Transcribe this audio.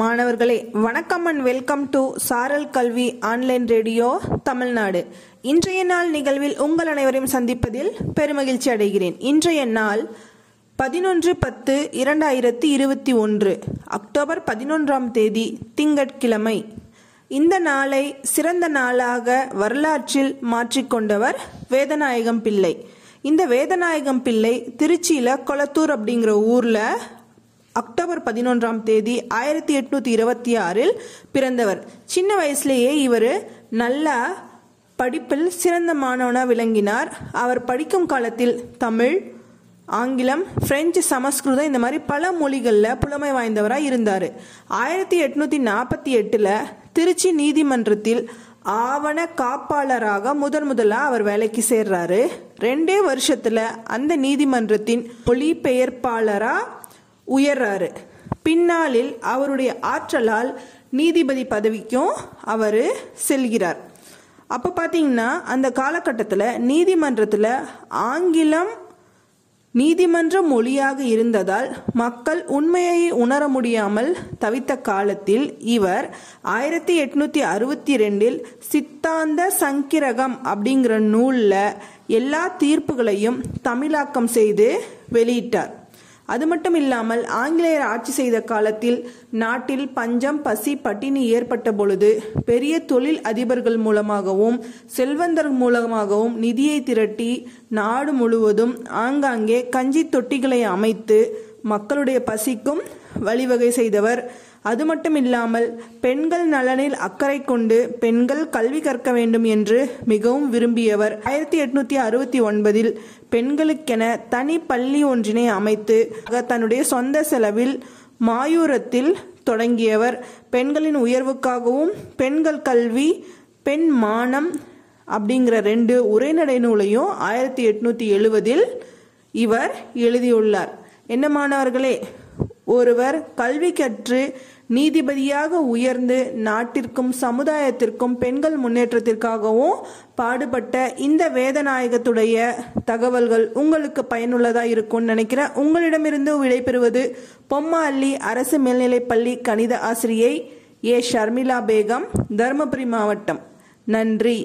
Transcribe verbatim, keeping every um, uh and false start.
மாணவர்களே வணக்கம் and welcome to சாரல் கல்வி ஆன்லைன் ரேடியோ தமிழ்நாடு. இன்றைய நாள் நிகழ்வில் உங்கள் அனைவரையும் சந்திப்பதில் பெருமகிழ்ச்சி அடைகிறேன். இன்றைய நாள் பதினொன்று பத்து இரண்டாயிரத்தி இருபத்தி ஒன்று அக்டோபர் பதினொன்றாம் தேதி திங்கட்கிழமை. இந்த நாளை சிறந்த நாளாக வரலாற்றில் மாற்றிக்கொண்டவர் வேதநாயகம் பிள்ளை. இந்த வேதநாயகம் பிள்ளை திருச்சியில கொளத்தூர் அப்படிங்கிற ஊர்ல அக்டோபர் பதினொன்றாம் தேதி ஆயிரத்தி எட்நூத்தி இருபத்தி ஆறில் பிறந்தவர். சின்ன வயசுலேயே இவர் நல்லா படிப்பில் சிறந்த மாணவனாக விளங்கினார். அவர் படிக்கும் காலத்தில் தமிழ், ஆங்கிலம், பிரெஞ்சு, சமஸ்கிருதம் இந்த மாதிரி பல மொழிகளில் புலமை வாய்ந்தவராக இருந்தார். ஆயிரத்தி எட்நூத்தி நாற்பத்தி எட்டுல திருச்சி நீதிமன்றத்தில் ஆவண காப்பாளராக முதன் முதலாக அவர் வேலைக்கு சேர்றாரு. ரெண்டே வருஷத்துல அந்த நீதிமன்றத்தின் மொழிபெயர்ப்பாளராக உயர்றாரு. பின்னாளில் அவருடைய ஆற்றலால் நீதிபதி பதவிக்கும் அவர் செல்கிறார். அப்போ பார்த்தீங்கன்னா அந்த காலகட்டத்தில் நீதிமன்றத்தில் ஆங்கிலம் நீதிமன்ற மொழியாக இருந்ததால் மக்கள் உண்மையை உணர முடியாமல் தவித்த காலத்தில் இவர் ஆயிரத்தி எட்நூத்தி அறுபத்தி ரெண்டில் சித்தாந்த சங்கிரகம் அப்படிங்கிற நூலில் எல்லா தீர்ப்புகளையும் தமிழாக்கம் செய்து வெளியிட்டார். அது மட்டும் இல்லாமல் ஆங்கிலேயர் ஆட்சி செய்த காலத்தில் நாட்டில் பஞ்சம், பசி, பட்டினி ஏற்பட்ட பொழுது பெரிய தொழில் அதிபர்கள் மூலமாகவும் செல்வந்தர் மூலமாகவும் நிதியை திரட்டி நாடு முழுவதும் ஆங்காங்கே கஞ்சி தொட்டிகளை அமைத்து மக்களுடைய பசிக்கும் வழிவகை செய்தவர். அது மட்டும் இல்லாமல் பெண்கள் நலனில் அக்கறை கொண்டு பெண்கள் கல்வி கற்க வேண்டும் என்று மிகவும் விரும்பியவர். ஆயிரத்தி எட்நூத்தி அறுபத்தி ஒன்பதில் பெண்களுக்கென தனி பள்ளி ஒன்றினை அமைத்து தன்னுடைய சொந்த செலவில் மாயூரத்தில் தொடங்கியவர். பெண்களின் உயர்வுக்காகவும் பெண்கள் கல்வி, பெண் மானம் அப்படிங்கிற ரெண்டு உரைநடை நூலையும் ஆயிரத்தி எட்நூத்தி எழுபதில் இவர் எழுதியுள்ளார். என்ன மாணவர்களே, ஒருவர் கல்வி கற்று நீதிபதியாக உயர்ந்து நாட்டிற்கும் சமுதாயத்திற்கும் பெண்கள் முன்னேற்றத்திற்காகவும் பாடுபட்ட இந்த வேதநாயகத்துடைய தகவல்கள் உங்களுக்கு பயனுள்ளதாக இருக்கும்னு நினைக்கிறேன். உங்களிடமிருந்து விடைபெறுவது பொம்மா அல்லி அரசு மேல்நிலைப்பள்ளி கணித ஆசிரியை ஏ ஷர்மிலா பேகம், தர்மபுரி மாவட்டம். நன்றி.